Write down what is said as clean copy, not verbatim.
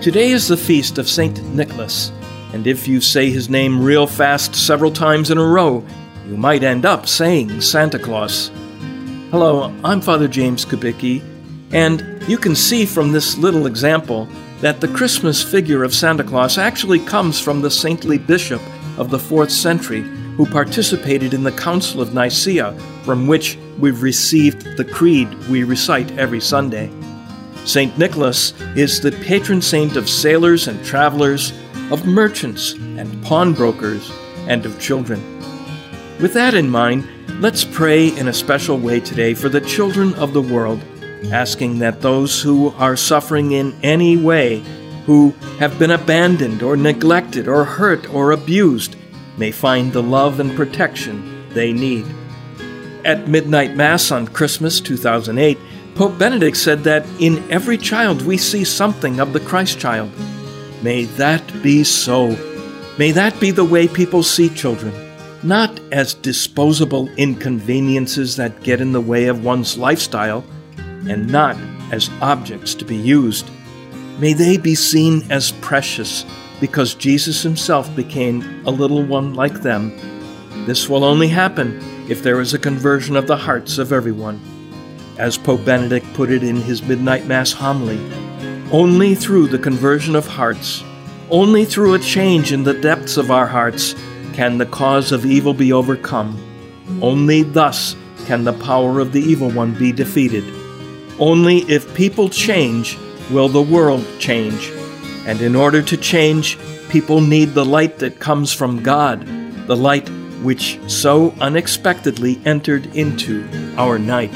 Today is the feast of Saint Nicholas, and if you say his name real fast several times in a row, you might end up saying Santa Claus. Hello, I'm Father James Kubicki, and you can see from this little example that the Christmas figure of Santa Claus actually comes from the saintly bishop of the 4th century who participated in the Council of Nicaea, from which we've received the creed we recite every Sunday. Saint Nicholas is the patron saint of sailors and travelers, of merchants and pawnbrokers, and of children. With that in mind, let's pray in a special way today for the children of the world, asking that those who are suffering in any way, who have been abandoned or neglected or hurt or abused, may find the love and protection they need. At Midnight Mass on Christmas 2008, Pope Benedict said that in every child we see something of the Christ child. May that be so. May that be the way people see children, not as disposable inconveniences that get in the way of one's lifestyle, and not as objects to be used. May they be seen as precious, because Jesus himself became a little one like them. This will only happen if there is a conversion of the hearts of everyone. As Pope Benedict put it in his Midnight Mass homily, only through the conversion of hearts, only through a change in the depths of our hearts, can the cause of evil be overcome. Only thus can the power of the evil one be defeated. Only if people change will the world change. And in order to change, people need the light that comes from God, the light which so unexpectedly entered into our night.